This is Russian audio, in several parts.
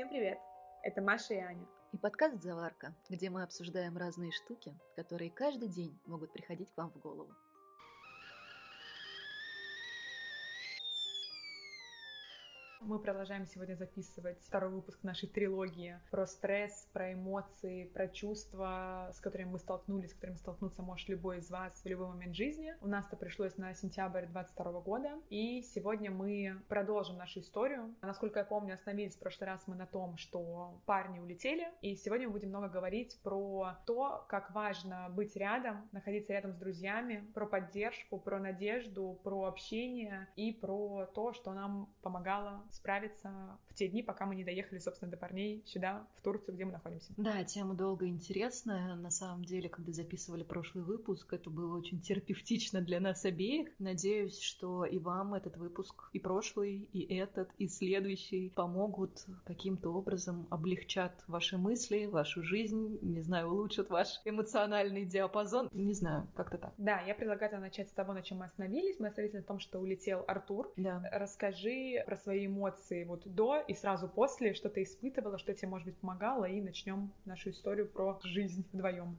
Всем привет! Это Маша и Аня. И подкаст «Заварка», где мы обсуждаем разные штуки, которые каждый день могут приходить к вам в голову. Мы продолжаем сегодня записывать второй выпуск нашей трилогии про стресс, про эмоции, про чувства, с которыми мы столкнулись, с которыми столкнуться может любой из вас в любой момент жизни. У нас это пришлось на сентябрь 2022 года, и сегодня мы продолжим нашу историю. Насколько я помню, остановились в прошлый раз мы на том, что парни улетели, и сегодня мы будем много говорить про то, как важно быть рядом, находиться рядом с друзьями, про поддержку, про надежду, про общение и про то, что нам помогало справиться в те дни, пока мы не доехали, собственно, до парней сюда, в Турцию, где мы находимся. Да, тема долго интересная. На самом деле, когда записывали прошлый выпуск, это было очень терапевтично для нас обеих. Надеюсь, что и вам этот выпуск, и прошлый, и этот, и следующий помогут каким-то образом, облегчат ваши мысли, вашу жизнь, не знаю, улучшат ваш эмоциональный диапазон. Не знаю, как-то так. Да, я предлагаю начать с того, на чем мы остановились. Мы остановились на том, что улетел Артур. Да. Расскажи про свои эмоции вот до и сразу после, что ты испытывала, что тебе, может быть, помогало, и начнем нашу историю про жизнь вдвоем.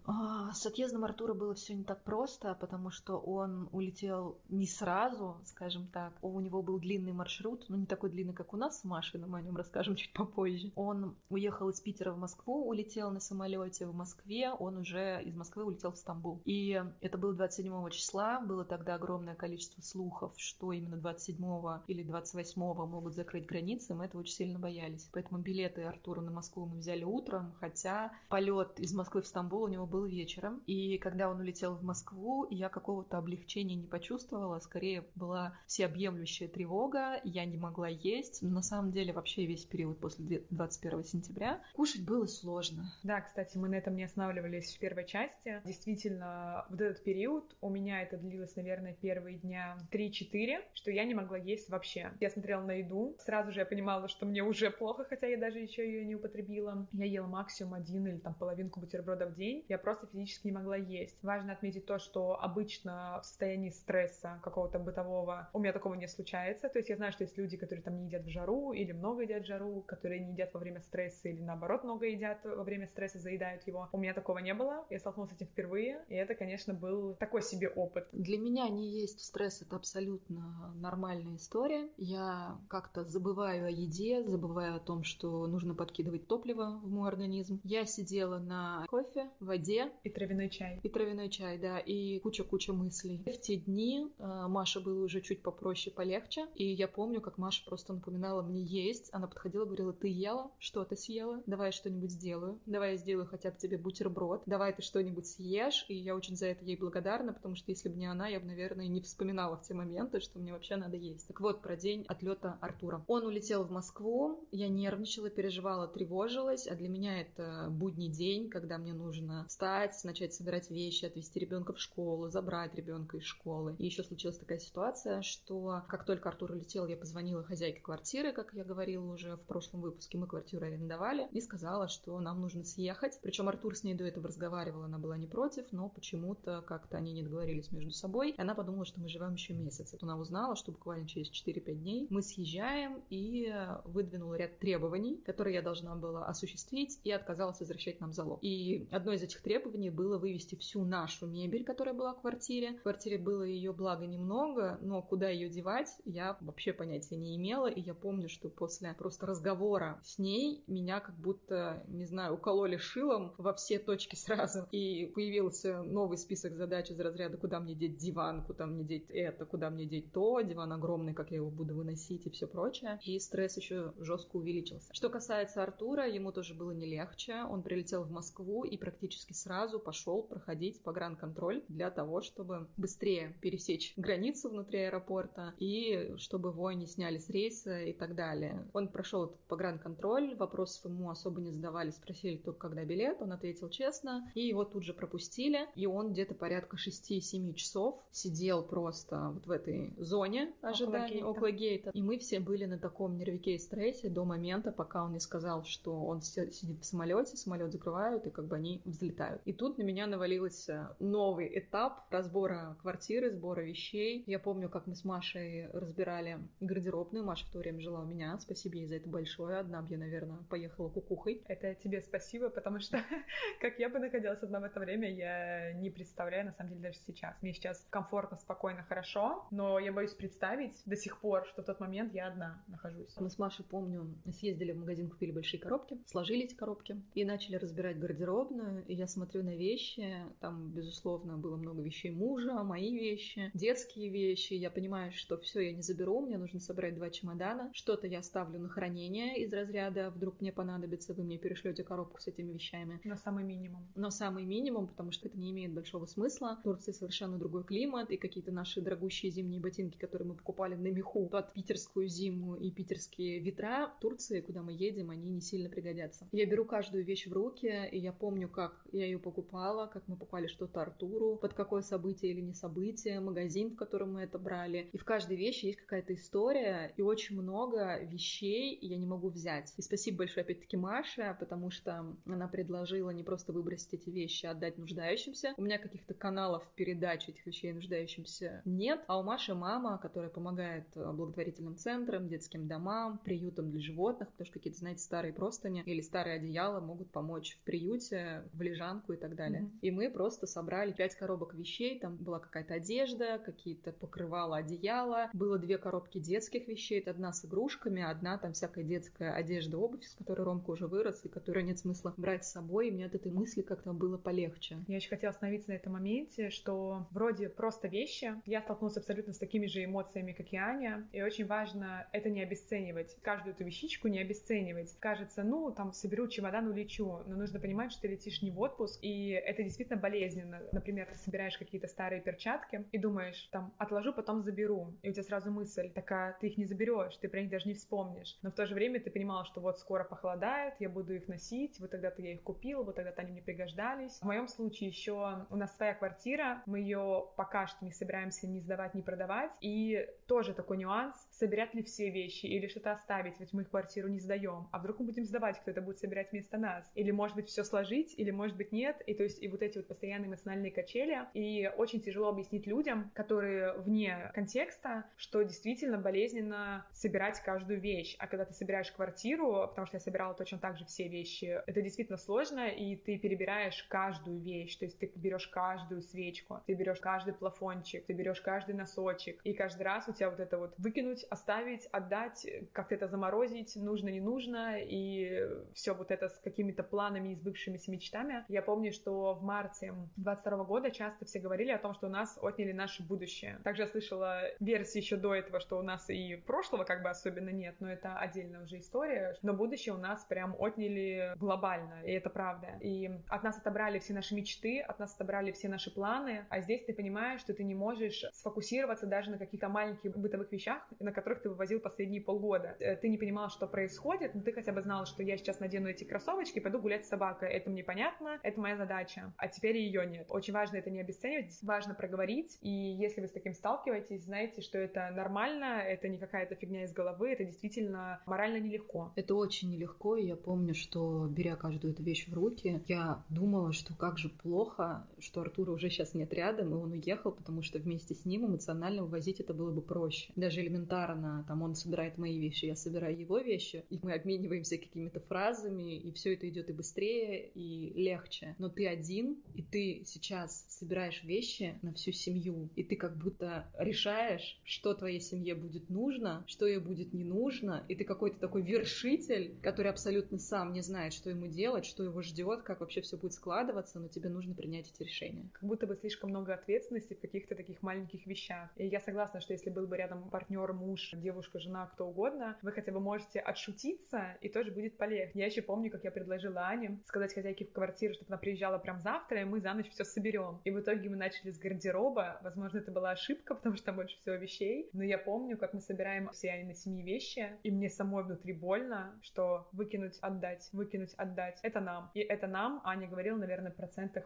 С отъездом Артура было все не так просто, потому что он улетел не сразу, скажем так. У него был длинный маршрут, но не такой длинный, как у нас с Машей, но мы о нем расскажем чуть попозже. Он уехал из Питера в Москву, улетел на самолете в Москве, он уже из Москвы улетел в Стамбул. И это было 27 числа, было тогда огромное количество слухов, что именно 27 или 28 могут закрыть границы, мы этого очень сильно боялись. Поэтому билеты Артура на Москву мы взяли утром, хотя полет из Москвы в Стамбул у него был вечером. И когда он улетел в Москву, я какого-то облегчения не почувствовала, скорее была всеобъемлющая тревога, я не могла есть. Но на самом деле вообще весь период после 21 сентября кушать было сложно. Да, кстати, мы на этом не останавливались в первой части. Действительно, вот этот период, у меня это длилось, наверное, первые дня 3-4, что я не могла есть вообще. Я смотрела на еду, сразу же я понимала, что мне уже плохо, хотя я даже еще ее не употребила. Я ела максимум один или там половинку бутерброда в день. Я просто физически не могла есть. Важно отметить то, что обычно в состоянии стресса какого-то бытового у меня такого не случается. То есть я знаю, что есть люди, которые там не едят в жару или много едят в жару, которые не едят во время стресса или наоборот много едят во время стресса, заедают его. У меня такого не было. Я столкнулась с этим впервые. И это, конечно, был такой себе опыт. Для меня не есть в стресс — это абсолютно нормальная история. Я как-то забываю о еде, забываю о том, что нужно подкидывать топливо в мой организм. Я сидела на кофе, воде. И травяной чай. И травяной чай, да, и куча-куча мыслей. В те дни Маше было уже чуть попроще, полегче, и я помню, как Маша просто напоминала мне есть. Она подходила, говорила: ты ела? Что ты съела? Давай я что-нибудь сделаю. Давай я сделаю хотя бы тебе бутерброд. Давай ты что-нибудь съешь. И я очень за это ей благодарна, потому что если бы не она, я бы, наверное, не вспоминала в те моменты, что мне вообще надо есть. Так вот, про день отлета Артура. Он улетел в Москву, я нервничала, переживала, тревожилась, а для меня это будний день, когда мне нужно встать, начать собирать вещи, отвезти ребенка в школу, забрать ребенка из школы. И еще случилась такая ситуация, что как только Артур улетел, я позвонила хозяйке квартиры, как я говорила уже в прошлом выпуске, мы квартиру арендовали, и сказала, что нам нужно съехать. Причем Артур с ней до этого разговаривал, она была не против, но почему-то как-то они не договорились между собой, и она подумала, что мы живем еще месяц. Она узнала, что буквально через 4-5 дней мы съезжаем, и выдвинула ряд требований, которые я должна была осуществить, и отказалась возвращать нам залог. И одно из этих требований было вывести всю нашу мебель, которая была в квартире. В квартире было ее, благо, немного, но куда ее девать, я вообще понятия не имела, и я помню, что после просто разговора с ней меня как будто, не знаю, укололи шилом во все точки сразу, и появился новый список задач из разряда: куда мне деть диван, куда мне деть это, куда мне деть то, диван огромный, как я его буду выносить и все прочее. И стресс еще жестко увеличился. Что касается Артура, ему тоже было не легче. Он прилетел в Москву и практически сразу пошел проходить погранконтроль для того, чтобы быстрее пересечь границу внутри аэропорта и чтобы его не сняли с рейса и так далее. Он прошел этот погранконтроль, вопросов ему особо не задавали, спросили только когда билет, он ответил честно, и его тут же пропустили. И он где-то порядка 6-7 часов сидел просто вот в этой зоне ожидания около гейта. И мы все были были на таком нервике и стрессе до момента, пока он не сказал, что он сидит в самолете, самолет закрывают, и как бы они взлетают. И тут на меня навалился новый этап разбора квартиры, сбора вещей. Я помню, как мы с Машей разбирали гардеробную. Маша в то время жила у меня. Спасибо ей за это большое. Одна бы я, наверное, поехала кукухой. Это тебе спасибо, потому что как я бы находилась одна в это время, я не представляю, на самом деле, даже сейчас. Мне сейчас комфортно, спокойно, хорошо, но я боюсь представить до сих пор, что в тот момент я одна нахожусь. Мы с Машей, помню, съездили в магазин, купили большие коробки, сложили эти коробки и начали разбирать гардеробную. И я смотрю на вещи, там, безусловно, было много вещей мужа, мои вещи, детские вещи. Я понимаю, что все я не заберу, мне нужно собрать 2 чемодана. Что-то я оставлю на хранение из разряда «вдруг мне понадобится, вы мне перешлете коробку с этими вещами». Но самый минимум. Но самый минимум, потому что это не имеет большого смысла. В Турции совершенно другой климат, и какие-то наши дорогущие зимние ботинки, которые мы покупали на меху под питерскую зиму и питерские ветра, в Турции, куда мы едем, они не сильно пригодятся. Я беру каждую вещь в руки, и я помню, как я ее покупала, как мы покупали что-то Артуру, под какое событие или не событие, магазин, в котором мы это брали. И в каждой вещи есть какая-то история, и очень много вещей я не могу взять. И спасибо большое, опять-таки, Маше, потому что она предложила не просто выбросить эти вещи, а отдать нуждающимся. У меня каких-то каналов передачи этих вещей нуждающимся нет, а у Маши мама, которая помогает благотворительным центрам, детским домам, приютам для животных, потому что какие-то, знаете, старые простыни или старые одеяла могут помочь в приюте, в лежанку и так далее. Mm-hmm. И мы просто собрали 5 коробок вещей, там была какая-то одежда, какие-то покрывала, одеяла, было 2 коробки детских вещей, одна с игрушками, одна там всякая детская одежда, обувь, с которой Ромка уже вырос и которую нет смысла брать с собой, и мне от этой мысли как-то было полегче. Я очень хотела остановиться на этом моменте, что вроде просто вещи. Я столкнулась абсолютно с такими же эмоциями, как и Аня, и очень важно это не обесценивать. Каждую эту вещичку не обесценивать. Кажется, ну, там, соберу чемодан, улечу, но нужно понимать, что ты летишь не в отпуск, и это действительно болезненно. Например, ты собираешь какие-то старые перчатки и думаешь, там, отложу, потом заберу. И у тебя сразу мысль такая, ты их не заберешь, ты про них даже не вспомнишь. Но в то же время ты понимала, что вот скоро похолодает, я буду их носить, вот тогда-то я их купила, вот тогда-то они мне пригождались. В моем случае еще у нас своя квартира, мы ее пока что не собираемся ни сдавать, ни продавать. И тоже такой нюанс, соберят ли все вещи или что-то оставить, ведь мы их квартиру не сдаем. А вдруг мы будем сдавать, кто-то будет собирать вместо нас. Или, может быть, все сложить, или, может быть, нет. И то есть и вот эти вот постоянные эмоциональные качели. И очень тяжело объяснить людям, которые вне контекста, что действительно болезненно собирать каждую вещь. А когда ты собираешь квартиру, потому что я собирала точно так же все вещи, это действительно сложно, и ты перебираешь каждую вещь. То есть ты берешь каждую свечку, ты берешь каждый плафончик, ты берешь каждый носочек. И каждый раз у тебя вот это вот выкинуть, оставить, отдать, как-то это заморозить, нужно, не нужно. И все вот это с какими-то планами и сбывшимися мечтами. Я помню, что в марте 22 года часто все говорили о том, что у нас отняли наше будущее. Также я слышала версию еще до этого, что у нас и прошлого как бы особенно нет, но это отдельная уже история. Но будущее у нас прям отняли глобально, и это правда. И от нас отобрали все наши мечты, от нас отобрали все наши планы, а здесь ты понимаешь, что ты не можешь сфокусироваться даже на каких-то маленьких бытовых вещах, на которых ты вывозил последние полгода. Ты не понимал, что происходит, но ты хотя бы знал, что я сейчас надену эти кроссовочки, пойду гулять с собакой. Это мне понятно, это моя задача, а теперь ее нет. Очень важно это не обесценивать, важно проговорить, и если вы с таким сталкиваетесь, знаете, что это нормально, это не какая-то фигня из головы, это действительно морально нелегко. Это очень нелегко, и я помню, что, беря каждую эту вещь в руки, я думала, что как же плохо, что Артура уже сейчас нет рядом, и он уехал, потому что вместе с ним эмоционально вывозить это было бы проще. Даже элементарно, там, он собирает мои вещи, я собираю его вещи, и мы обмениваемся какими-то фразами, и все это идет и быстрее, и легче. Но ты один, и ты сейчас собираешь вещи на всю семью, и ты как будто решаешь, что твоей семье будет нужно, что ей будет не нужно, и ты какой-то такой вершитель, который абсолютно сам не знает, что ему делать, что его ждет, как вообще все будет складываться, но тебе нужно принять эти решения. Как будто бы слишком много ответственности в каких-то таких маленьких вещах. И я согласна, что если был бы рядом партнер, муж, девушка, жена, кто угодно, вы хотя бы можете отшутиться, и тоже будет полегче. Я еще помню, как я предложила Ане сказать хозяйке в квартиру, чтобы она приезжала прям завтра, и мы за ночь все соберем. И в итоге мы начали с гардероба. Возможно, это была ошибка, потому что там больше всего вещей. Но я помню, как мы собираем все Аниной семьи вещи, и мне самой внутри больно, что выкинуть, отдать, выкинуть, отдать. Это нам. И это нам, Аня говорила, наверное, 5%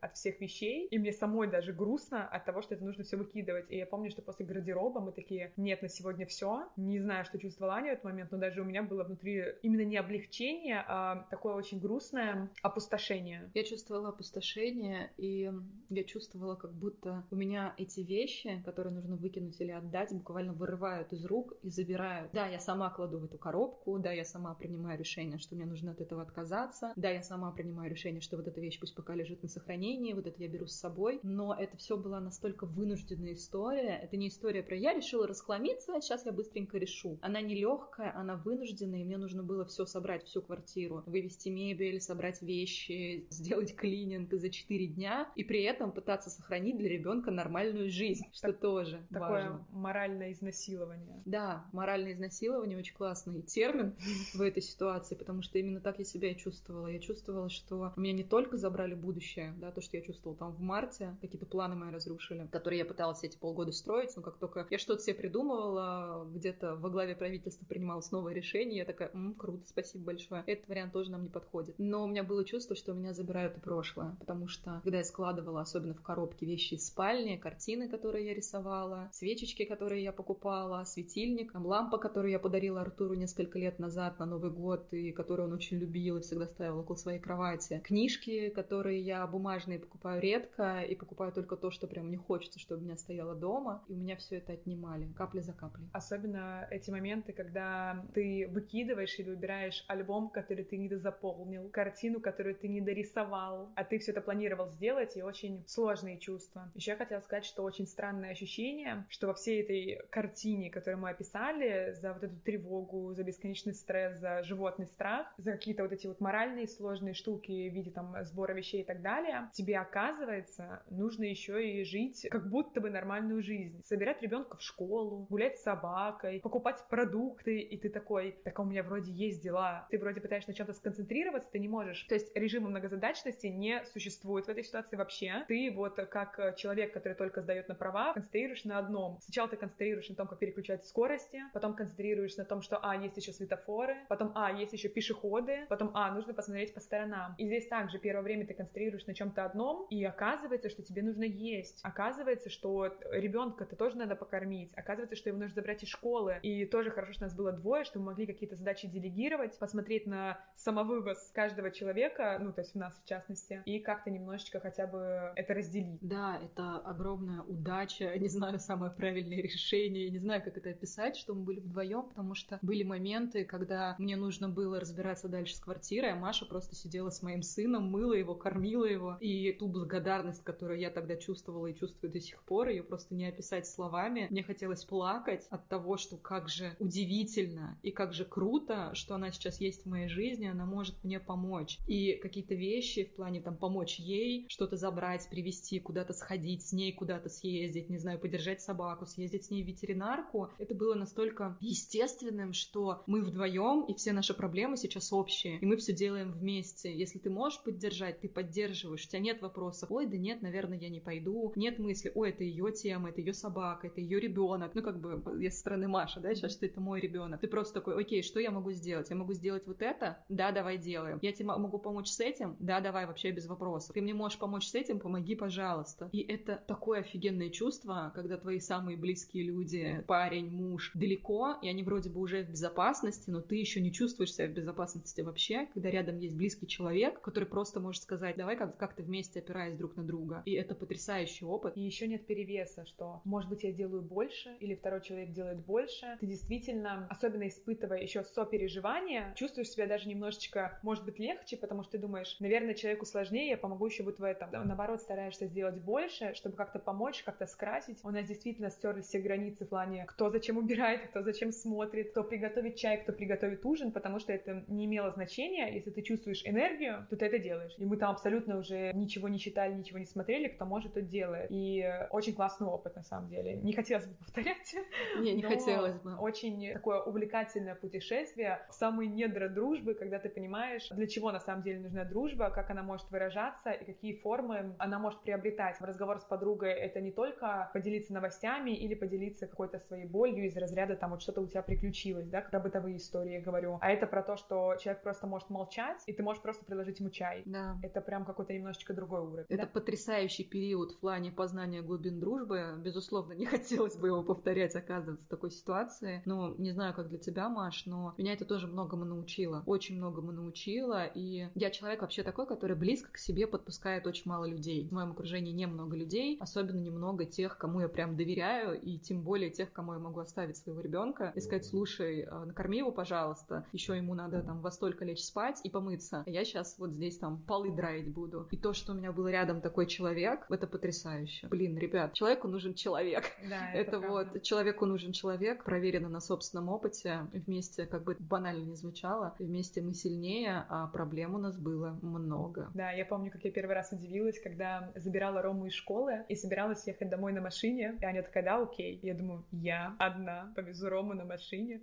от всех вещей. И мне самой даже грустно от того, что это нужно все выкидывать. И я помню, что после гардероба мы такие, нет, на сегодня все, хорошо. Не знаю, что чувствовала Аня в этот момент, но даже у меня было внутри именно не облегчение, а такое очень грустное опустошение. Я чувствовала опустошение, и я чувствовала, как будто у меня эти вещи, которые нужно выкинуть или отдать, буквально вырывают из рук и забирают. Да, я сама кладу в эту коробку, да, я сама принимаю решение, что мне нужно от этого отказаться, да, я сама принимаю решение, что вот эта вещь пусть пока лежит на сохранении, вот это я беру с собой, но это все была настолько вынужденная история, это не история про «я решила расхламиться, сейчас я быстренько решу». Она нелегкая, она вынужденная, и мне нужно было все собрать, всю квартиру, вывести мебель, собрать вещи, сделать клининг за 4 дня, и при этом пытаться сохранить для ребенка нормальную жизнь, что тоже важно. Такое моральное изнасилование. Да, моральное изнасилование — очень классный термин в этой ситуации, потому что именно так я себя и чувствовала. Я чувствовала, что у меня не только забрали будущее, да, то, что я чувствовала там в марте, какие-то планы мои разрушили, которые я пыталась эти полгода строить, но как только я что-то себе придумывала, где-то во главе правительства принималось новое решение, я такая: круто, спасибо большое, этот вариант тоже нам не подходит. Но у меня было чувство, что у меня забирают и прошлое, потому что, когда я складывала, особенно в коробке, вещи из спальни, картины, которые я рисовала, свечечки, которые я покупала, светильник, лампа, которую я подарила Артуру несколько лет назад на Новый год, и которую он очень любил и всегда ставил около своей кровати, книжки, которые я бумажные покупаю редко и покупаю только то, что прям мне хочется, чтобы у меня стояло дома, и у меня все это отнимали, капля за каплей. Особенно эти моменты, когда ты выкидываешь или убираешь альбом, который ты недозаполнил, картину, которую ты недорисовал, а ты все это планировал сделать, и очень сложные чувства. Еще я хотела сказать, что очень странное ощущение, что во всей этой картине, которую мы описали, за вот эту тревогу, за бесконечный стресс, за животный страх, за какие-то вот эти вот моральные сложные штуки в виде там сбора вещей и так далее, тебе, оказывается, нужно еще и жить как будто бы нормальную жизнь. Собирать ребенка в школу, гулять с собакой, покупать продукты, и ты такой: так у меня вроде есть дела. Ты вроде пытаешься на чем-то сконцентрироваться, ты не можешь. То есть режима многозадачности не существует в этой ситуации вообще. Ты вот как человек, который только сдает на права, концентрируешь на одном. Сначала ты концентрируешь на том, как переключать скорости, потом концентрируешь на том, что, есть еще светофоры, потом, есть еще пешеходы, потом, нужно посмотреть по сторонам. И здесь также первое время ты концентрируешь на чем-то одном, и оказывается, что тебе нужно есть. Оказывается, что ребенка-то тоже надо покормить. Оказывается, что его нужно забрать из школы. И тоже хорошо, что нас было двое, что мы могли какие-то задачи делегировать, посмотреть на самовывоз каждого человека, ну, то есть у нас в частности, и как-то немножечко хотя бы это разделить. Да, это огромная удача, не знаю, самое правильное решение, не знаю, как это описать, что мы были вдвоем, потому что были моменты, когда мне нужно было разбираться дальше с квартирой, а Маша просто сидела с моим сыном, мыла его, кормила его, и ту благодарность, которую я тогда чувствовала и чувствую до сих пор, ее просто не описать словами. Мне хотелось плакать от того, что как же удивительно и как же круто, что она сейчас есть в моей жизни, она может мне помочь. И какие-то вещи в плане там помочь ей, что-то забрать, привезти, куда-то сходить, с ней куда-то съездить, не знаю, подержать собаку, съездить с ней в ветеринарку. Это было настолько естественным, что мы вдвоем, и все наши проблемы сейчас общие, и мы все делаем вместе. Если ты можешь поддержать, ты поддерживаешь, у тебя нет вопросов: ой, да нет, наверное, я не пойду. Нет мысли: ой, это ее тема, это ее собака, это ее ребенок. Ну, как бы, я со стороны Маши, да, сейчас, что это мой ребенок. Ты просто такой: окей, что я могу сделать? Я могу сделать вот это? Да, давай делаем. Я тебе могу помочь с этим? Да, давай, вообще без вопросов. Ты мне можешь помочь с этим? Помоги, пожалуйста. И это такое офигенное чувство, когда твои самые близкие люди, парень, муж, далеко, и они вроде бы уже в безопасности, но ты еще не чувствуешь себя в безопасности вообще, когда рядом есть близкий человек, который просто может сказать: давай как-то вместе, опираясь друг на друга. И это потрясающий опыт. И еще нет перевеса, что, может быть, я делаю больше, или второй человек делает больше. Ты действительно, особенно испытывая еще сопереживание, чувствуешь себя даже немножечко, может быть, легче, потому что ты думаешь: наверное, человеку сложнее, я помогу еще вот в этом. Наоборот, стараешься сделать больше, чтобы как-то помочь, как-то скрасить. У нас действительно стерлись все границы в плане, кто зачем убирает, кто зачем смотрит, кто приготовит чай, кто приготовит ужин, потому что это не имело значения. Если ты чувствуешь энергию, то ты это делаешь. И мы там абсолютно уже ничего не считали, ничего не смотрели, кто может, тот делает. И очень классный опыт, на самом деле. Не хотелось бы повторять. Не хотелось бы. Очень такое увлекательное путешествие в самые недра дружбы, когда ты понимаешь, для чего на самом деле нужна дружба, как она может выражаться и какие формы она может приобретать. Разговор с подругой — это не только поделиться новостями или поделиться какой-то своей болью из разряда там вот что-то у тебя приключилось, да, когда бытовые истории говорю, а это про то, что человек просто может молчать, и ты можешь просто предложить ему чай. Да. Это прям какой-то немножечко другой уровень. Это потрясающий период в плане познания глубин дружбы. Безусловно, не хотелось бы его повторять, оказывается, такой ситуации. Ну, не знаю, как для тебя, Маш, но меня это тоже многому научило. Очень многому научило. И я человек вообще такой, который близко к себе подпускает очень мало людей. В моем окружении немного людей, особенно немного тех, кому я прям доверяю, и тем более тех, кому я могу оставить своего ребенка и сказать: слушай, накорми его, пожалуйста, еще ему надо там во столько лечь спать и помыться. А я сейчас вот здесь там полы драить буду. И то, что у меня был рядом такой человек, это потрясающе. Блин, ребят, человеку нужен человек. Да, это вот, человеку нужен человек, проверено на собственном опыте. Вместе, как бы банально не звучало, вместе мы сильнее, а проблем у нас было много. Да, я помню, как я первый раз удивилась, когда забирала Рому из школы и собиралась ехать домой на машине. И Аня такая: да, окей. Я думаю, я одна повезу Рому на машине.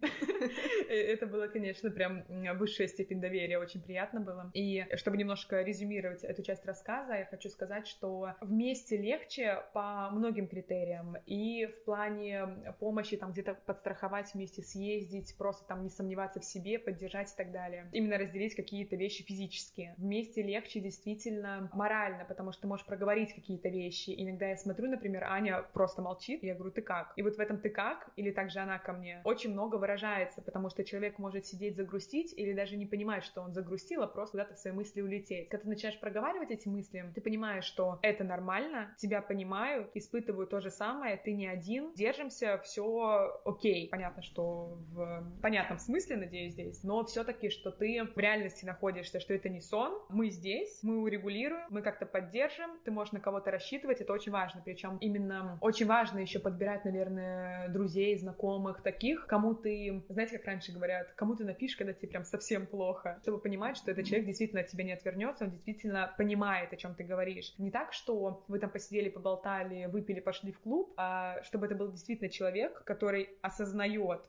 Это было, конечно, прям высшая степень доверия, очень приятно было. И чтобы немножко резюмировать эту часть рассказа, я хочу сказать, что вместе легче по многим критериям. И в плане помощи, там где-то подстраховать, вместе съездить, просто там не сомневаться в себе, поддержать и так далее. Именно разделить какие-то вещи физические. Вместе легче действительно морально, потому что ты можешь проговорить какие-то вещи. Иногда я смотрю, например, Аня просто молчит, и я говорю: ты как? И вот в этом «ты как?» или также она ко мне очень много выражается, потому что человек может сидеть загрустить или даже не понимать, что он загрустил, а просто куда-то в свои мысли улететь. Когда ты начинаешь проговаривать эти мысли, ты понимаешь, что это нормально, тебя понимают, испытывают то же самое, ты не один, держимся, все окей. Понятно, что в понятном смысле, надеюсь, здесь, но все-таки, что ты в реальности находишься, что это не сон, мы здесь, мы урегулируем, мы как-то поддержим, ты можешь на кого-то рассчитывать, это очень важно, причем именно очень важно еще подбирать, наверное, друзей, знакомых, таких, кому ты, знаете, как раньше говорят, кому ты напишешь, когда тебе прям совсем плохо, чтобы понимать, что этот человек действительно от тебя не отвернется, он действительно понимает, о чем ты говоришь. Не так, что вы там посидели, поболтали, выпили, пошли в клуб, а чтобы это был действительно человек, который осознает,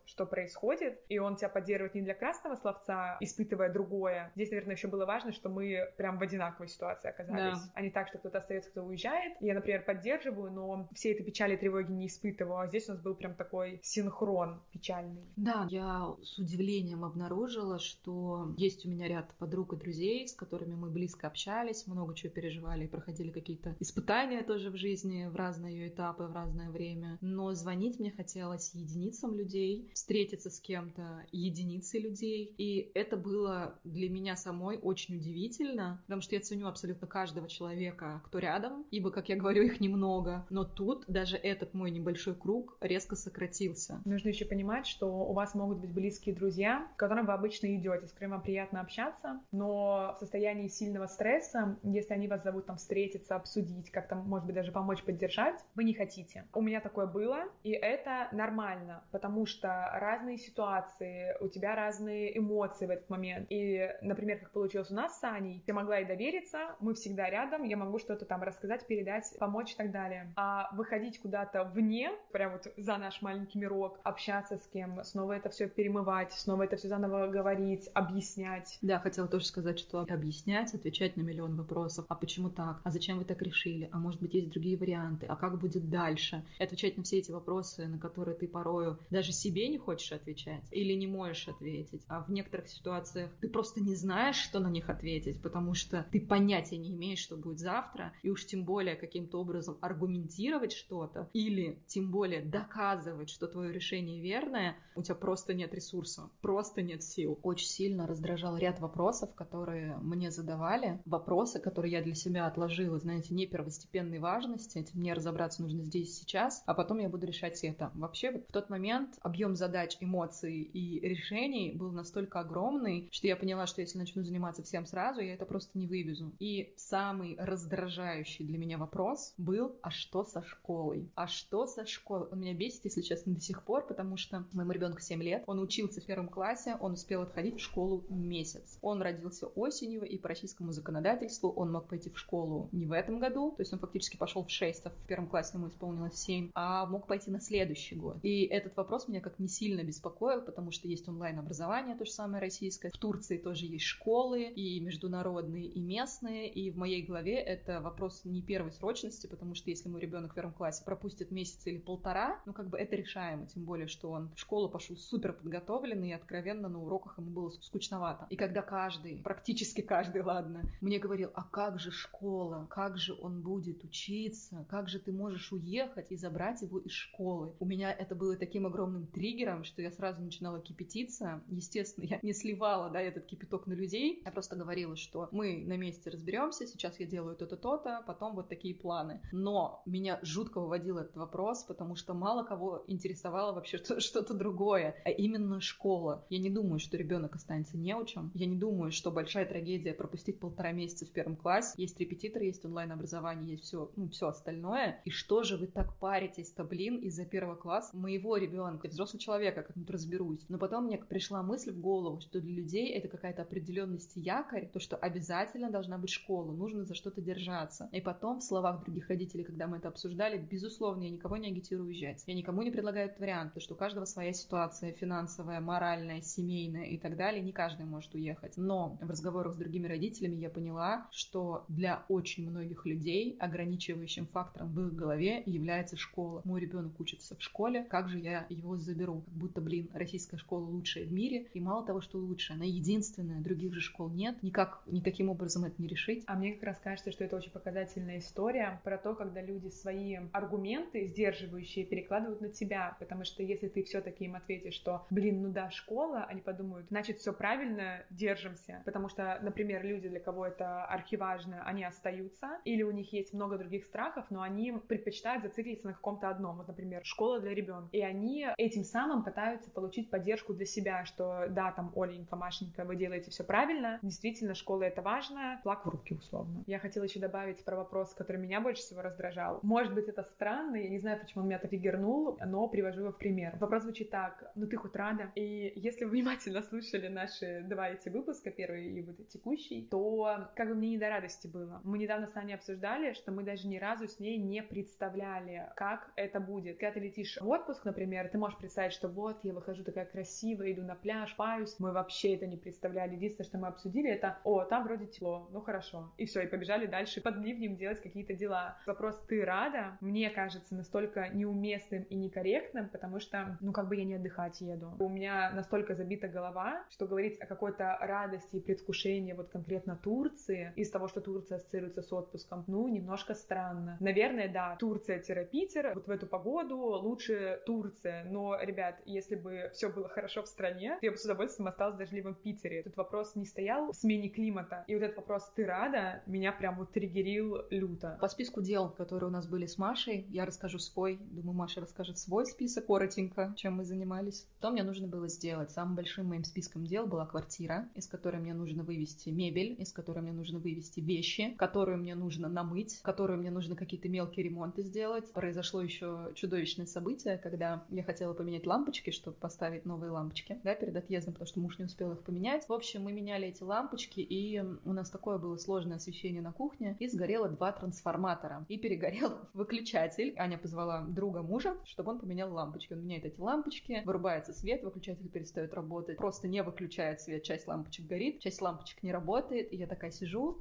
что происходит, и он тебя поддерживает не для красного словца, испытывая другое. Здесь, наверное, еще было важно, что мы прям в одинаковой ситуации оказались, да. А не так, что кто-то остается, кто уезжает. Я, например, поддерживаю, но всей этой печали и тревоги не испытываю, а здесь у нас был прям такой синхрон печальный. Да, я с удивлением обнаружила, что есть у меня ряд подруг и друзей, с которыми мы близко общались, много чего переживали и проходили какие-то испытания тоже в жизни, в разные ее этапы, в разное время. Но звонить мне хотелось единицам людей, встретиться с кем-то единицы людей. И это было для меня самой очень удивительно, потому что я ценю абсолютно каждого человека, кто рядом, ибо, как я говорю, их немного. Но тут даже этот мой небольшой круг резко сократился. Нужно еще понимать, что у вас могут быть близкие друзья, к которым вы обычно идете, с которыми вам приятно общаться, но в состоянии сильного стресса, если они вас зовут там встретиться, обсудить, как-то, может быть, даже помочь, поддержать, вы не хотите. У меня такое было, и это нормально, потому что разные ситуации, у тебя разные эмоции в этот момент. И, например, как получилось у нас с Аней, я могла ей довериться, мы всегда рядом, я могу что-то там рассказать, передать, помочь и так далее. А выходить куда-то вне, прям вот за наш маленький мирок, общаться с кем, снова это все перемывать, снова это все заново говорить, объяснять. Да, хотела тоже сказать, что объяснять, отвечать на миллион вопросов. А почему так? А зачем вы так решили? А может быть, есть другие варианты? А как будет дальше? И отвечать на все эти вопросы, на которые ты порою даже себе не хочешь отвечать или не можешь ответить. А в некоторых ситуациях ты просто не знаешь, что на них ответить, потому что ты понятия не имеешь, что будет завтра, и уж тем более каким-то образом аргументировать что-то или тем более доказывать, что твое решение верное, у тебя просто нет ресурса, просто нет сил. Очень сильно раздражал ряд вопросов, которые мне задавали, вопросы, которые я для себя отложила, знаете, не первостепенной важности, этим мне разобраться нужно здесь и сейчас, а потом я буду решать это. Вообще в тот момент объем задач, эмоций и решений был настолько огромный, что я поняла, что если начну заниматься всем сразу, я это просто не вывезу. И самый раздражающий для меня вопрос был: а что со школой? А что со школой? Он меня бесит, если честно, до сих пор, потому что моему ребенку 7 лет, он учился в первом классе, он успел отходить в школу месяц. Он родился осенью, и по российскому законодательству он мог пойти в школу не в этом году, то есть он фактически пошел в 6, а в первом классе ему исполнилось 7, а мог пойти на следующий год. И этот вопрос меня как не сильно беспокоил, потому что есть онлайн-образование, то же самое российское, в Турции тоже есть школы, и международные, и местные, и в моей голове это вопрос не первой срочности, потому что если мой ребенок в первом классе пропустит месяц или полтора, ну как бы это решаемо, тем более, что он в школу пошел супер подготовленный, и откровенно на уроках ему было скучновато. И когда каждый, практически каждый, ладно, мне говорил: а как же школа, как же он будет учиться, как же ты можешь уехать и забрать его из школы? У меня это это было таким огромным триггером, что я сразу начинала кипятиться. Естественно, я не сливала, да, этот кипяток на людей. Я просто говорила, что мы на месте разберемся, сейчас я делаю то-то, то-то, потом вот такие планы. Но меня жутко выводил этот вопрос, потому что мало кого интересовало вообще что-то другое, а именно школа. Я не думаю, что ребенок останется неучим. Я не думаю, что большая трагедия пропустить 1,5 месяца в первом классе. Есть репетиторы, есть онлайн-образование, есть все, ну, все остальное. И что же вы так паритесь-то, блин, из-за первого класса моего ребенка, взрослого человека, как-нибудь разберусь. Но потом мне пришла мысль в голову, что для людей это какая-то определенность и якорь, то, что обязательно должна быть школа, нужно за что-то держаться. И потом в словах других родителей, когда мы это обсуждали, безусловно, я никого не агитирую уезжать. Я никому не предлагаю этот вариант, потому что у каждого своя ситуация финансовая, моральная, семейная и так далее. Не каждый может уехать. Но в разговорах с другими родителями я поняла, что для очень многих людей ограничивающим фактором в их голове является школа. Мой ребенок учится в школе, как же я его заберу? Как будто, блин, российская школа лучшая в мире. И мало того, что лучшая, она единственная, других же школ нет. Никаким образом это не решить. А мне как раз кажется, что это очень показательная история про то, когда люди свои аргументы сдерживающие перекладывают на тебя. Потому что если ты все-таки им ответишь, что, блин, ну да, школа, они подумают, значит, все правильно, держимся. Потому что, например, люди, для кого это архиважно, они остаются. Или у них есть много других страхов, но они предпочитают зациклиться на каком-то одном. Вот, например, школа для ребенка. И они этим самым пытаются получить поддержку для себя, что да, там, Оленька, Машенька, вы делаете все правильно. Действительно, школа — это важно. Флаг в руки, условно. Я хотела еще добавить про вопрос, который меня больше всего раздражал. Может быть, это странно, я не знаю, почему он меня так триггернул, но привожу его в пример. Вопрос звучит так: ну ты хоть рада? И если вы внимательно слушали наши два эти выпуска, первый и вот текущий, то как бы мне не до радости было. Мы недавно с Аней обсуждали, что мы даже ни разу с ней не представляли, как это будет. Когда ты летишь в отпуск, например, ты можешь представить, что вот, я выхожу такая красивая, иду на пляж, паюсь. Мы вообще это не представляли. Единственное, что мы обсудили, это: о, там вроде тепло, ну хорошо. И все, и побежали дальше под ливнем делать какие-то дела. Вопрос «ты рада?» мне кажется настолько неуместным и некорректным, потому что, ну как бы я не отдыхать еду. У меня настолько забита голова, что говорить о какой-то радости и предвкушении вот конкретно Турции, из того, что Турция ассоциируется с отпуском, ну немножко странно. Наверное, да, Турция-Питер, вот в эту погоду лучше Турция, но, ребят, если бы все было хорошо в стране, я бы с удовольствием осталась даже либо в Питере. Тут вопрос не стоял в смене климата. И вот этот вопрос «ты рада?» меня прям вот триггерил люто. По списку дел, которые у нас были с Машей, я расскажу свой. Думаю, Маша расскажет свой список коротенько, чем мы занимались. Что мне нужно было сделать? Самым большим моим списком дел была квартира, из которой мне нужно вывести мебель, из которой мне нужно вывести вещи, которую мне нужно намыть, которую мне нужно какие-то мелкие ремонты сделать. Произошло еще чудовищное событие, когда я хотела поменять лампочки, чтобы поставить новые лампочки, да, перед отъездом, потому что муж не успел их поменять. В общем, мы меняли эти лампочки, и у нас такое было сложное освещение на кухне, и сгорело 2 трансформатора, и перегорел выключатель. Аня позвала друга мужа, чтобы он поменял лампочки. Он меняет эти лампочки, вырубается свет, выключатель перестает работать, просто не выключает свет, часть лампочек горит, часть лампочек не работает, и я такая сижу: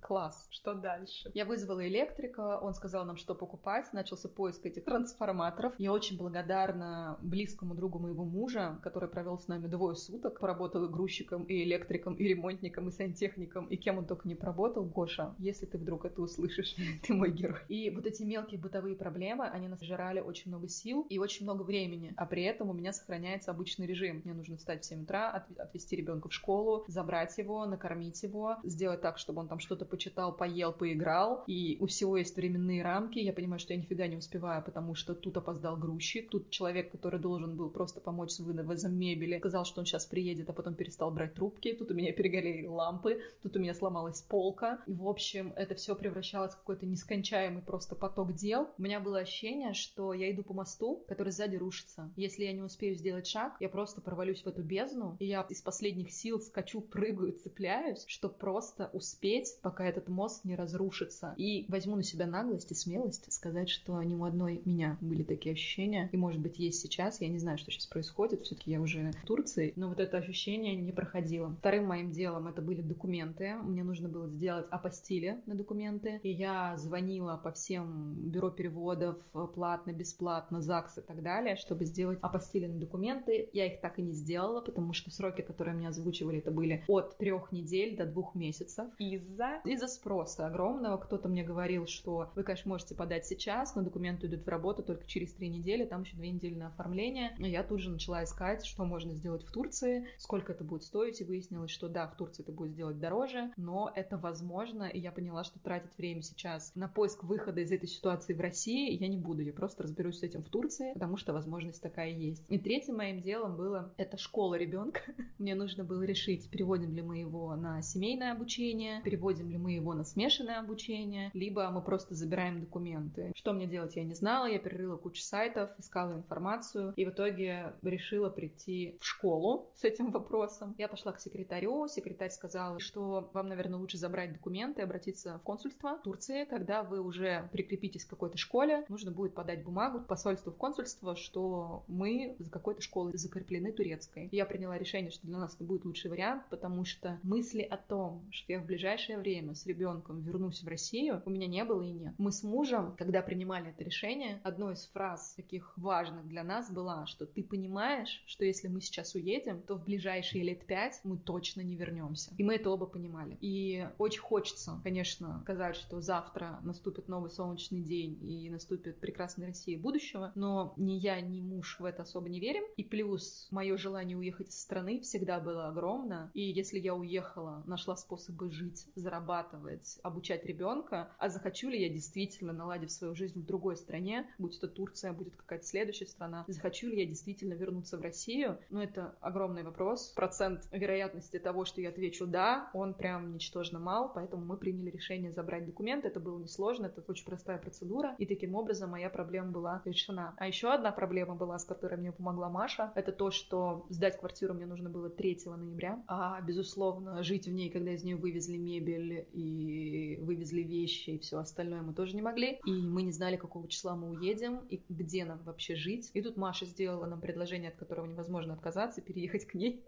класс. Что дальше? Я вызвала электрика, он сказал нам, что покупать, начался поиск этих трансформаторов. Я очень благодарна близкому другу моего мужа, который провел с нами 2 суток, поработал и грузчиком, и электриком, и ремонтником, и сантехником, и кем он только не поработал. Гоша, если ты вдруг это услышишь, ты мой герой. И вот эти мелкие бытовые проблемы, они нас жрали очень много сил и очень много времени, а при этом у меня сохраняется обычный режим. Мне нужно встать в 7 утра, отвезти ребенка в школу, забрать его, накормить его, сделать так, чтобы он там что-то почитал, поел, поиграл. И у всего есть временные рамки. Я понимаю, что я нифига не успеваю, потому что тут опоздал грузчик, тут человек, который должен был просто помочь с вывозом мебели, сказал, что он сейчас приедет, а потом перестал брать трубки, тут у меня перегорели лампы, тут у меня сломалась полка. И, в общем, это все превращалось в какой-то нескончаемый просто поток дел. У меня было ощущение, что я иду по мосту, который сзади рушится. Если я не успею сделать шаг, я просто провалюсь в эту бездну, и я из последних сил скачу, прыгаю, цепляюсь, чтобы просто успеть, пока этот мост не разрушится. И возьму на себя наглость и смелость сказать, что ни у одной меня были такие ощущения. И, может быть, есть сейчас. Я не знаю, что сейчас происходит. Все-таки я уже в Турции. Но вот это ощущение не проходило. Вторым моим делом это были документы. Мне нужно было сделать апостили на документы. И я звонила по всем бюро переводов, платно, бесплатно, ЗАГС и так далее, чтобы сделать апостили на документы. Я их так и не сделала, потому что сроки, которые мне озвучивали, это были от 3 недель до 2 месяцев. Из-за спроса огромного. Кто-то мне говорил, что вы, конечно, можете подать сейчас, но документы идут в работу только через 3 недели. там еще 2 недели на оформление. Я тут же начала искать, что можно сделать в Турции, сколько это будет стоить, и выяснилось, что да, в Турции это будет сделать дороже, но это возможно, и я поняла, что тратить время сейчас на поиск выхода из этой ситуации в России я не буду, я просто разберусь с этим в Турции, потому что возможность такая есть. И третьим моим делом было, это школа ребенка. Мне нужно было решить, переводим ли мы его на семейное обучение, переводим ли мы его на смешанное обучение, либо мы просто забираем документы. Что мне делать, я не знала, я перерыла кучу сайтов, искала информацию, и в итоге решила прийти в школу с этим вопросом. Я пошла к секретарю, секретарь сказал, что вам, наверное, лучше забрать документы и обратиться в консульство Турции, когда вы уже прикрепитесь к какой-то школе, нужно будет подать бумагу в посольство, в консульство, что мы за какой-то школой закреплены турецкой. Я приняла решение, что для нас это будет лучший вариант, потому что мысли о том, что я в ближайшее время с ребенком вернусь в Россию, у меня не было и нет. Мы с мужем, когда принимали это решение, одной из фраз таких важных для нас была, что ты понимаешь, что если мы сейчас уедем, то в ближайшие лет 5 мы точно не вернемся. И мы это оба понимали. И очень хочется, конечно, сказать, что завтра наступит новый солнечный день и наступит прекрасная Россия будущего, но ни я, ни муж в это особо не верим. И плюс мое желание уехать из страны всегда было огромно. И если я уехала, нашла способы жить, зарабатывать, обучать ребенка, а захочу ли я действительно, наладив свою жизнь в другой стране, будь это Турция, будет какая-то следующая страна, захочу ли я действительно вернуться в Россию? Ну, это огромный вопрос. Процент вероятности того, что я отвечу «да», он прям ничтожно мал, поэтому мы приняли решение забрать документы. Это было несложно, это очень простая процедура, и таким образом моя проблема была решена. А еще одна проблема была, с которой мне помогла Маша, это то, что сдать квартиру мне нужно было 3 ноября, а, безусловно, жить в ней, когда из нее вывезли мебель и вывезли вещи и все остальное, мы тоже не могли, и мы не знали, какого числа мы уедем и где нам вообще жить. И тут Маша сделала нам предложение, от которого невозможно отказаться, переехать к ней.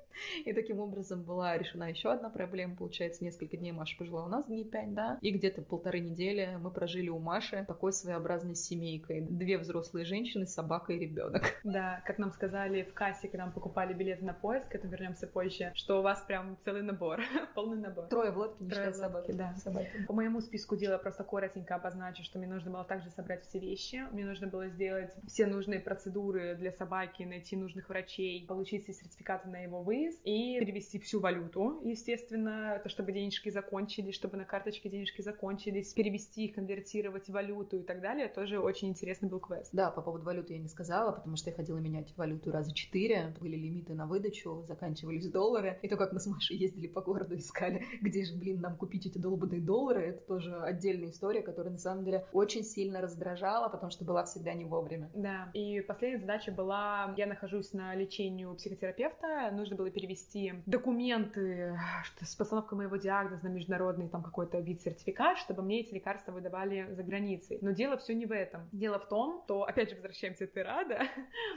И таким образом была решена еще одна проблема. Получается, несколько дней Маша пожила у нас, дней 5, да, и где-то 1,5 недели мы прожили у Маши такой своеобразной семейкой. 2 взрослые женщины, собака и ребенок. Да, как нам сказали в кассе, когда мы покупали билеты на поезд, к этому вернемся позже, что у вас прям целый набор, полный набор. 3 в лодке, не считая собаки. Да, собаки. По моему списку дела просто коротенько обозначу, что мне нужно было также собрать все вещи, мне нужно было сделать все нужные процедуры для собаки, найти нужных врачей, получить все сертификаты на его выезд и перевести всю валюту, естественно, то, чтобы денежки закончились, чтобы на карточке денежки закончились, перевести их, конвертировать в валюту и так далее, тоже очень интересный был квест. Да, по поводу валюты я не сказала, потому что я ходила менять валюту раза 4, были лимиты на выдачу, заканчивались доллары, и то, как мы с Машей ездили по городу, искали, где же, блин, нам купить эти долбанные доллары, это тоже отдельная история, которая, на самом деле, очень сильно раздражала, потому что была всегда не вовремя. Да, и последняя задача была, я нахожусь на лечении у психотерапевта, нужно было перевести документы с постановкой моего диагноза на международный там какой-то вид сертификат, чтобы мне эти лекарства выдавали за границей. Но дело все не в этом. Дело в том, что, опять же, возвращаемся, ты рада?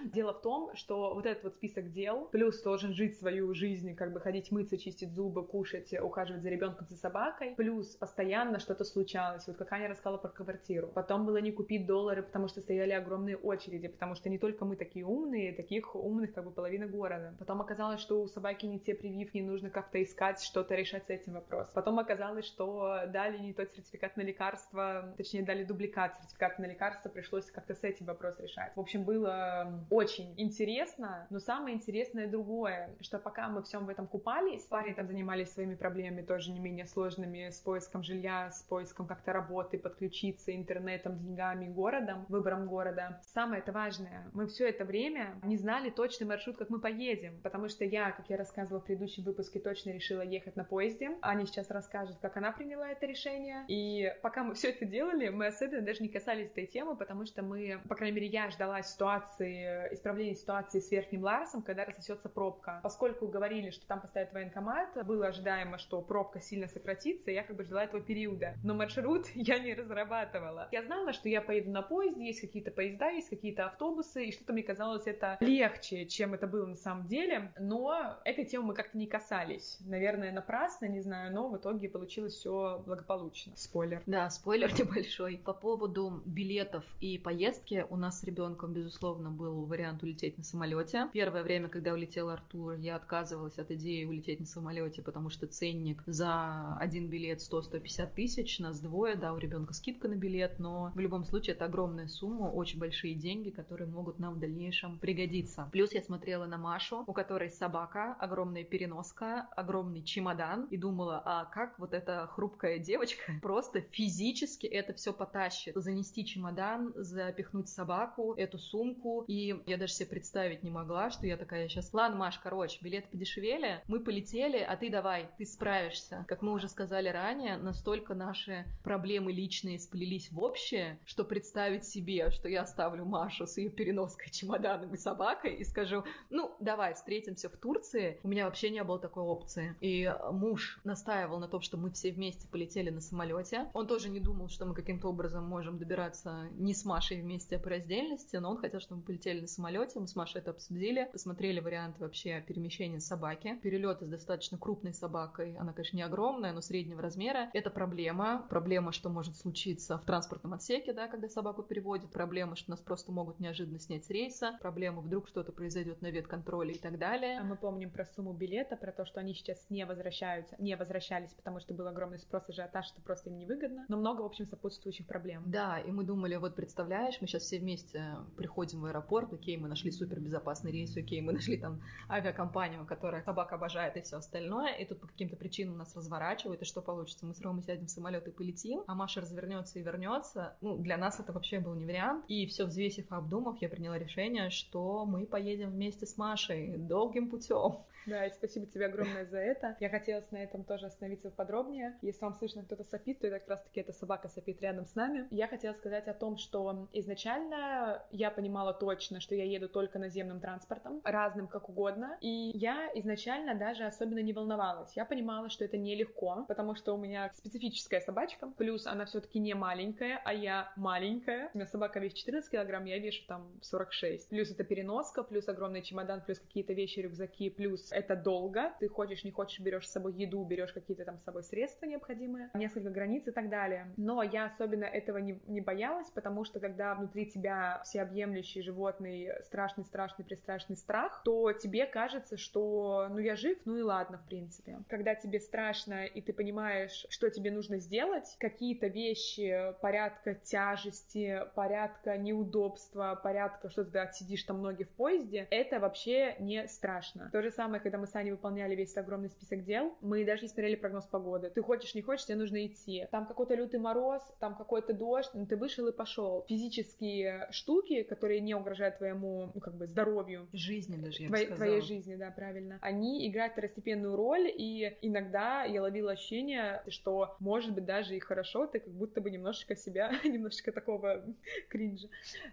Дело в том, что вот этот вот список дел, плюс должен жить свою жизнь, как бы ходить мыться, чистить зубы, кушать, ухаживать за ребенком, за собакой, плюс постоянно что-то случалось. Вот как Аня рассказала про квартиру. Потом было не купить доллары, потому что стояли огромные очереди, потому что не только мы такие умные, таких умных как бы половина города. Потом оказалось, что у собаки не те прививки, нужно как-то искать, что-то решать с этим вопросом. Потом оказалось, что дали не тот сертификат на лекарство, точнее дали дубликат сертификата на лекарство, пришлось как-то с этим вопрос решать. В общем, было очень интересно, но самое интересное другое, что пока мы всем в этом купались, парни там занимались своими проблемами, тоже не менее сложными, с поиском жилья, с поиском как-то работы, подключиться интернетом, деньгами, городом, выбором города. Самое-то важное, мы все это время не знали точный маршрут, как мы поедем, потому что я, как я рассказывала в предыдущем выпуске, точно решила ехать на поезде. Аня сейчас расскажет, как она приняла это решение. И пока мы все это делали, мы особенно даже не касались этой темы, потому что мы, по крайней мере, я ждала ситуации, исправления ситуации с Верхним Ларсом, когда рассосется пробка. Поскольку говорили, что там поставят военкомат, было ожидаемо, что пробка сильно сократится, я как бы ждала этого периода. Но маршрут я не разрабатывала. Я знала, что я поеду на поезде, есть какие-то поезда, есть какие-то автобусы, и что-то мне казалось это легче, чем это было на самом деле, но этой темы мы как-то не касались. Наверное, напрасно, не знаю, но в итоге получилось все благополучно. Спойлер. Да, спойлер небольшой. По поводу билетов и поездки, у нас с ребенком, безусловно, был вариант улететь на самолете. Первое время, когда улетел Артур, я отказывалась от идеи улететь на самолете, потому что ценник за один билет 100-150 тысяч, нас 2, да, у ребенка скидка на билет, но в любом случае это огромная сумма, очень большие деньги, деньги, которые могут нам в дальнейшем пригодиться. Плюс я смотрела на Машу, у которой собака, огромная переноска, огромный чемодан, и думала, а как вот эта хрупкая девочка просто физически это все потащит. Занести чемодан, запихнуть собаку, эту сумку. И я даже себе представить не могла, что я такая сейчас: ладно, Маш, короче, билеты подешевели, мы полетели, а ты давай, ты справишься. Как мы уже сказали ранее, настолько наши проблемы личные сплелись в общее, что представить себе, что я оставлю Машу с ее переноской, чемоданом и собакой и скажу: ну, давай, встретимся в Турции. У меня вообще не было такой опции. И муж настаивал на том, что мы все вместе полетели на самолете. Он тоже не думал, что мы каким-то образом можем добираться не с Машей вместе, а по раздельности, но он хотел, чтобы мы полетели на самолете. Мы с Машей это обсудили, посмотрели вариант вообще перемещения собаки. Перелеты с достаточно крупной собакой, она, конечно, не огромная, но среднего размера. Это проблема. Проблема, что может случиться в транспортном отсеке, да, когда собаку переводят. Проблема, что нас просто могут неожиданно снять с рейса. Проблема, вдруг что-то произойдет на ветконтроле и так далее. А мы помним про сумму билета, про то, что они сейчас не возвращались, потому что был огромный спрос, ажиотаж, что просто им невыгодно. Но много, в общем, сопутствующих проблем. Да, и мы думали, вот представляешь, мы сейчас все вместе приходим в аэропорт, окей, мы нашли супербезопасный рейс, окей, мы нашли там авиакомпанию, которая собак обожает и все остальное, и тут по каким-то причинам нас разворачивают, и что получится? Мы с Ромой сядем в самолет и полетим, а Маша развернется и вернется. Ну, для нас это вообще был не вариант. И все взвесив и обдумав, я приняла решение, что мы поедем вместе с Машей долгим путем. Да, и спасибо тебе огромное за это. Я хотела на этом тоже остановиться подробнее. Если вам слышно, кто-то сопит, то это как раз-таки эта собака сопит рядом с нами. Я хотела сказать о том, что изначально я понимала точно, что я еду только наземным транспортом, разным как угодно. И я изначально даже особенно не волновалась. Я понимала, что это нелегко, потому что у меня специфическая собачка. Плюс она все-таки не маленькая, а я маленькая. У меня собака весит 14 килограмм, я вешу там 46. Плюс это переноска, плюс огромный чемодан, плюс какие-то вещи, рюкзаки, плюс это долго. Ты хочешь, не хочешь, берешь с собой еду, берешь какие-то там с собой средства необходимые, несколько границ и так далее. Но я особенно этого не боялась, потому что когда внутри тебя всеобъемлющий животный страшный-страшный-престрашный страх, то тебе кажется, что ну я жив, ну и ладно, в принципе. Когда тебе страшно и ты понимаешь, что тебе нужно сделать, какие-то вещи порядка тяжести, порядка неудобства, порядка, что ты отсидишь там ноги в поезде, это вообще не страшно. То же самое, когда мы с Аней выполняли весь огромный список дел, мы даже не смотрели прогноз погоды. Ты хочешь, не хочешь, тебе нужно идти. Там какой-то лютый мороз, там какой-то дождь, но ты вышел и пошел. Физические штуки, которые не угрожают твоему, ну, как бы, здоровью. Жизни даже, я бы сказала. Твоей жизни, да, правильно. Они играют второстепенную роль, и иногда я ловила ощущение, что, может быть, даже и хорошо, ты как будто бы немножечко себя, немножечко такого кринжа.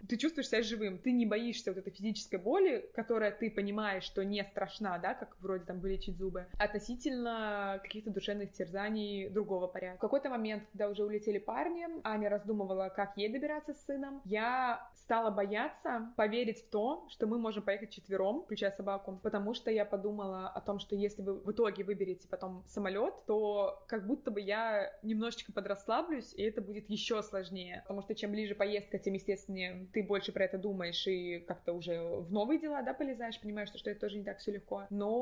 Ты чувствуешь себя живым, ты не боишься вот этой физической боли, которая ты понимаешь, что не страшна, да, как вроде там вылечить зубы, относительно каких-то душевных терзаний другого порядка. В какой-то момент, когда уже улетели парни, Аня раздумывала, как ей добираться с сыном, я стала бояться поверить в то, что мы можем поехать вчетвером, включая собаку, потому что я подумала о том, что если вы в итоге выберете потом самолет, то как будто бы я немножечко подрасслаблюсь, и это будет еще сложнее, потому что чем ближе поездка, тем, естественно, ты больше про это думаешь и как-то уже в новые дела, да, полезаешь, понимаешь, что это тоже не так все легко. Но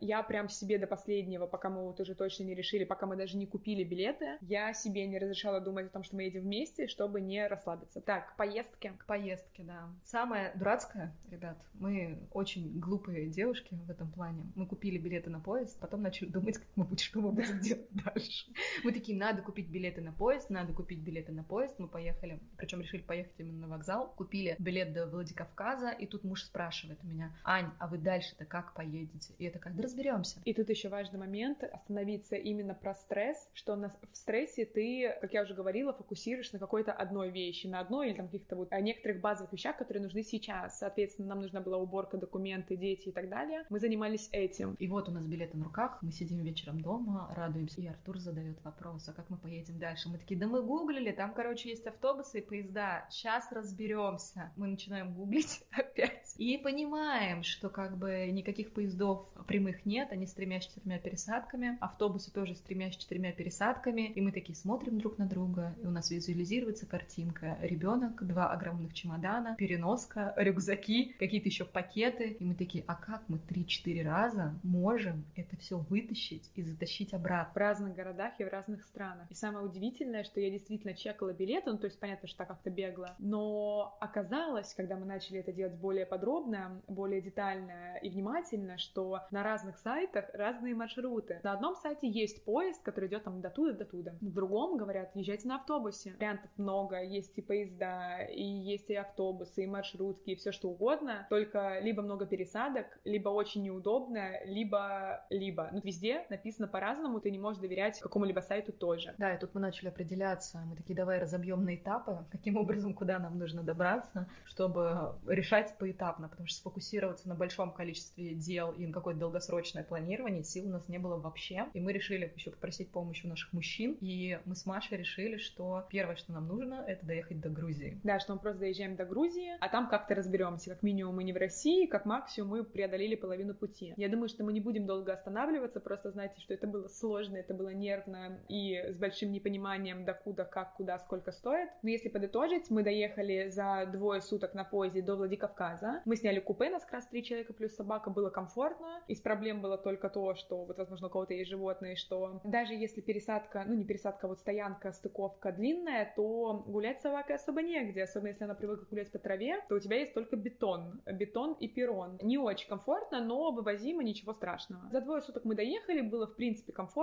я прям себе до последнего, пока мы вот уже точно не решили, пока мы даже не купили билеты, я себе не разрешала думать о том, что мы едем вместе, чтобы не расслабиться. Так, поездки. К поездке, да. Самое дурацкое, ребят, мы очень глупые девушки в этом плане. Мы купили билеты на поезд, потом начали думать, как мы будем, что мы будем делать дальше. Мы такие, надо купить билеты на поезд. Мы поехали, причем решили поехать именно на вокзал. Купили билет до Владикавказа, и тут муж спрашивает у меня: Ань, а вы дальше-то как поедете? И я такая: да разберемся. И тут еще важный момент остановиться именно про стресс, что в стрессе ты, как я уже говорила, фокусируешь на какой-то одной вещи, на одной или там каких-то вот некоторых базовых вещах, которые нужны сейчас. Соответственно, нам нужна была уборка, документы, дети и так далее. Мы занимались этим. И вот у нас билеты на руках, мы сидим вечером дома, радуемся. И Артур задает вопрос: а как мы поедем дальше? Мы такие: да мы гуглили, там, короче, есть автобусы и поезда. Сейчас разберемся. Мы начинаем гуглить опять. И понимаем, что как бы никаких поездов прямых нет, они с 3-4 пересадками, автобусы тоже с 3-4 пересадками, и мы такие смотрим друг на друга, и у нас визуализируется картинка: ребенок, 2 огромных чемодана, переноска, рюкзаки, какие-то еще пакеты, и мы такие: а как мы 3-4 раза можем это все вытащить и затащить обратно? В разных городах и в разных странах. И самое удивительное, что я действительно чекала билеты, ну то есть понятно, что так как-то бегла, но Но оказалось, когда мы начали это делать более подробно, более детально и внимательно, что на разных сайтах разные маршруты. На одном сайте есть поезд, который идет там до туда. На другом говорят, езжайте на автобусе. Вариантов много, есть и поезда, и есть и автобусы, и маршрутки, и все что угодно. Только либо много пересадок, либо очень неудобно, либо. Ну, везде написано по-разному, ты не можешь доверять какому-либо сайту тоже. Да, и тут мы начали определяться. Мы такие, давай разобьем на этапы, каким образом, куда нам нужно добраться, чтобы решать поэтапно, потому что сфокусироваться на большом количестве дел и на какое-то долгосрочное планирование сил у нас не было вообще. И мы решили еще попросить помощи у наших мужчин. И мы с Машей решили, что первое, что нам нужно, это доехать до Грузии. Да, что мы просто доезжаем до Грузии, а там как-то разберемся. Как минимум мы не в России, как максимум мы преодолели половину пути. Я думаю, что мы не будем долго останавливаться, просто знайте, что это было сложно, это было нервно и с большим непониманием, докуда, как, куда, сколько стоит. Но если подытожить, мы доехали за 2 суток на поезде до Владикавказа. Мы сняли купе, нас как раз 3 человека плюс собака, было комфортно. Из проблем было только то, что вот, возможно, у кого-то есть животные, что даже если пересадка, ну не пересадка, а вот стоянка, стыковка длинная, то гулять с собакой особо негде. Особенно если она привыкла гулять по траве, то у тебя есть только бетон. Бетон и перрон. Не очень комфортно, но вывозимо, ничего страшного. За 2 суток мы доехали, было в принципе комфортно.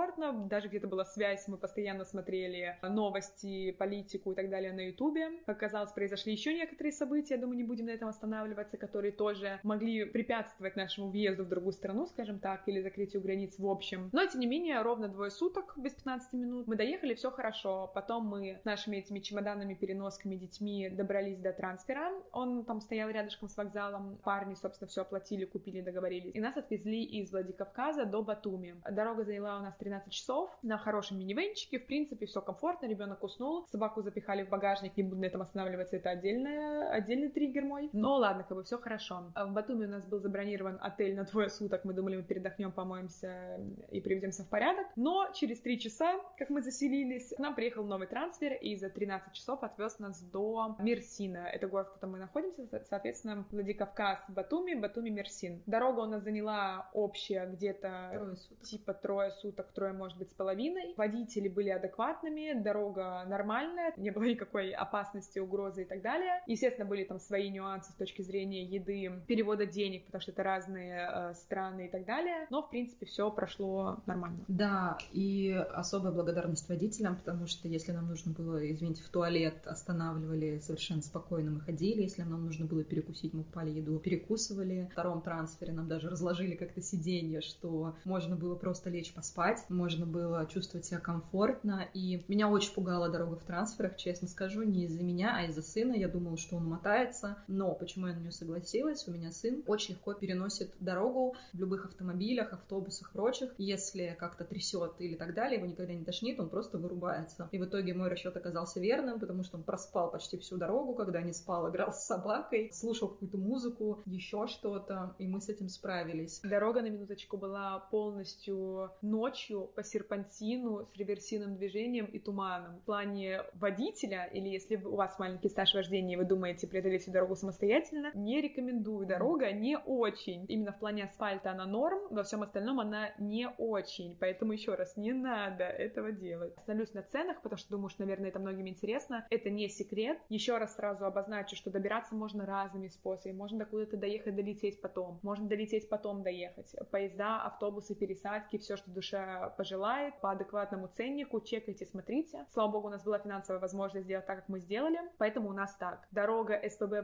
Даже где-то была связь, мы постоянно смотрели новости, политику и так далее на Ютубе. Как оказалось, произошли еще некоторые события, я думаю, не будем на этом останавливаться, которые тоже могли препятствовать нашему въезду в другую страну, скажем так, или закрытию границ в общем. Но, тем не менее, ровно 2 суток, без 15 минут, мы доехали, все хорошо. Потом мы с нашими этими чемоданами, переносками, детьми добрались до трансфера. Он там стоял рядышком с вокзалом. Парни, собственно, все оплатили, купили, договорились. И нас отвезли из Владикавказа до Батуми. Дорога заняла у нас 13 часов на хорошем минивенчике. В принципе, все комфортно, ребенок уснул, собаку запихали в багажник, не буду на этом останавливаться, это отдельный триггер мой. Но ладно, как бы все хорошо. В Батуми у нас был забронирован отель на 2 суток, мы думали, мы передохнем, помоемся и приведемся в порядок. Но через 3 часа, как мы заселились, к нам приехал новый трансфер и за 13 часов отвез нас до Мерсина. Это город, в котором мы находимся, соответственно, Владикавказ, Батуми, Батуми, Мерсин. Дорога у нас заняла общая где-то 3 суток. Типа 3 суток, 3, может быть, с половиной. Водители были адекватными, дорога нормальная, не было никакой опасности, угрозы и так далее. Естественно, были там свои нюансы с точки зрения еды, перевода денег, потому что это разные страны и так далее. Но, в принципе, все прошло нормально. Да, и особая благодарность водителям, потому что если нам нужно было, извините, в туалет, останавливали совершенно спокойно, мы ходили. Если нам нужно было перекусить, мы покупали еду, перекусывали. В втором трансфере нам даже разложили как-то сиденье, что можно было просто лечь поспать, можно было чувствовать себя комфортно. И меня очень пугала дорога в трансферах, честно скажу, не из-за меня, а из-за сына. Я думала, что он мотается, но почему я на нее согласилась? У меня сын очень легко переносит дорогу в любых автомобилях, автобусах, прочих. Если как-то трясет или так далее, его никогда не тошнит, он просто вырубается. И в итоге мой расчет оказался верным, потому что он проспал почти всю дорогу, когда не спал, играл с собакой, слушал какую-то музыку, еще что-то, и мы с этим справились. Дорога, на минуточку, была полностью ночью по серпантину с реверсивным движением и туманом. В плане водителя, или если у вас маленький стаж вождения, вы думаете преодолеть всю дорогу самостоятельно, не рекомендую. Дорога не очень. Именно в плане асфальта она норм, во всем остальном она не очень. Поэтому еще раз, не надо этого делать. Остановлюсь на ценах, потому что думаю, что, наверное, это многим интересно. Это не секрет. Еще раз сразу обозначу, что добираться можно разными способами. Можно до куда-то доехать, долететь потом. Можно долететь, потом доехать. Поезда, автобусы, пересадки, все, что душа пожелает, по адекватному ценнику. Чекайте, смотрите. Слава богу, у нас была финансовая возможность сделать так, как мы сделали. Поэтому у нас так. Дорога СПб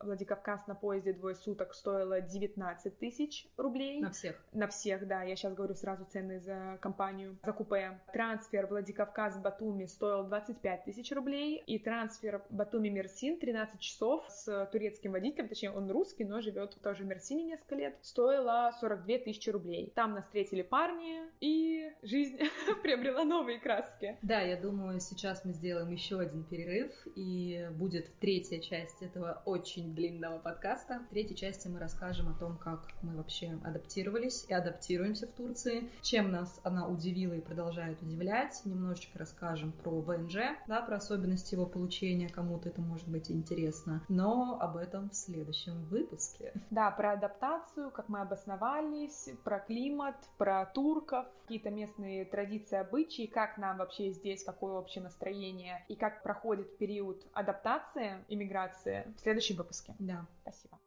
Владикавказ на поезде 2 суток стоила 19 тысяч рублей. На всех? На всех, да. Я сейчас говорю сразу цены за компанию, за купе. Трансфер Владикавказ-Батуми стоил 25 тысяч рублей. И трансфер Батуми-Мерсин 13 часов с турецким водителем, точнее он русский, но живет тоже в Мерсине несколько лет, стоила 42 тысячи рублей. Там нас встретили парни, и жизнь приобрела новые краски. Да, я думаю, сейчас мы сделаем еще один перерыв, и будет 3-я часть этого очень длинного подкаста. В 3-й части мы расскажем о том, как мы вообще адаптировались и адаптируемся в Турции, чем нас она удивила и продолжает удивлять. Немножечко расскажем про ВНЖ, да, про особенности его получения, кому-то это может быть интересно, но об этом в следующем выпуске. Да, про адаптацию, как мы обосновались, про климат, про турков, какие-то местные традиции, обычаи, как нам вообще здесь, какое общее настроение и как проходит период адаптации. иммиграции в следующем выпуске. Да. Спасибо.